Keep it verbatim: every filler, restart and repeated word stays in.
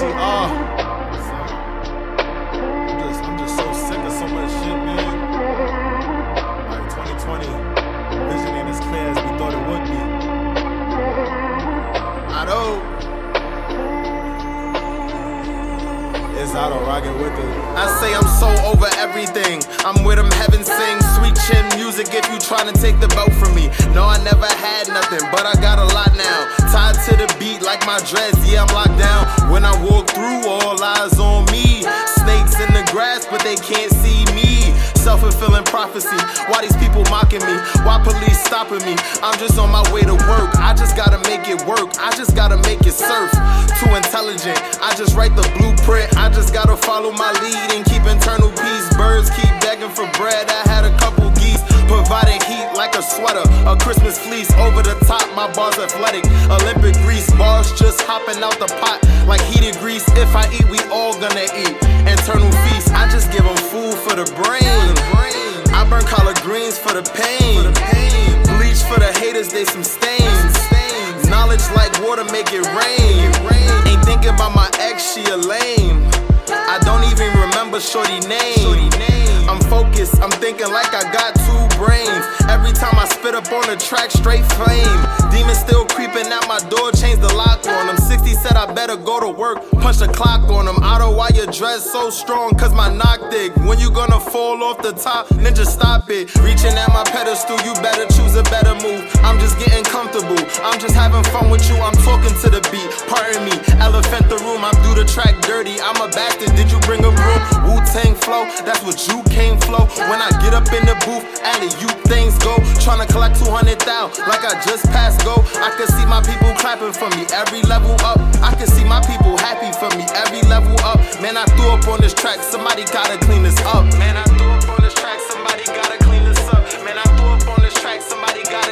T R. I don't rock it with it. I say I'm so over everything. I'm with them, heaven sing. Sweet chin music if you tryna take the belt from me. No, I never had nothing, but I got a lot now. Tied to the beat like my dreads, yeah, I'm locked down. When I walk through, all eyes on me. Snakes in the grass, but they can't see me. Self-fulfilling prophecy. Why these people mocking me? Why police stopping me? I'm just on my way to work. I just gotta make it work. I just gotta make it surf. Too intelligent, I just write the blueprint. I just gotta follow my lead and keep internal peace. Birds keep begging for bread, I had a couple geese. Provided heat like a sweater, a Christmas fleece. Over the top, my bars athletic, Olympic grease. Bars just hopping out the pot like heated grease. If I eat, we all gonna eat. Internal feast, I just give them food for the brain. I burn collard greens for the pain. Bleach for the haters, they some stains. Knowledge like water, make it rain. Ain't thinking about my ex, she a lame. I don't even remember shorty name. I'm focused, I'm thinking like I got two brains. Every time I spit up on the track, straight flame. Demons still creeping at my door, change the lock on them. sixty said I better go to work, punch the clock on them. I don't know why your dress so strong, cause my knock dick. When you gonna fall off the top, ninja stop it. Reaching at my pedestal, you better choose a better move. I'm just getting comfortable, I'm just having fun with you. I'm talking to the beat, pardon me, elephant the room. I do the track dirty, I'm a bastard, did you bring a room? Wu-Tang flow, that's what you came flow. When I get up in the booth, alley, you things go. Tryna collect two hundred thousand, like I just passed go. I can see my people clapping for me, every level up. I can see my people happy for me, every level up. Man, I threw up on this track, somebody gotta clean this up. Man, I threw up on this track, somebody gotta clean this up. Man, I threw up on this track, somebody gotta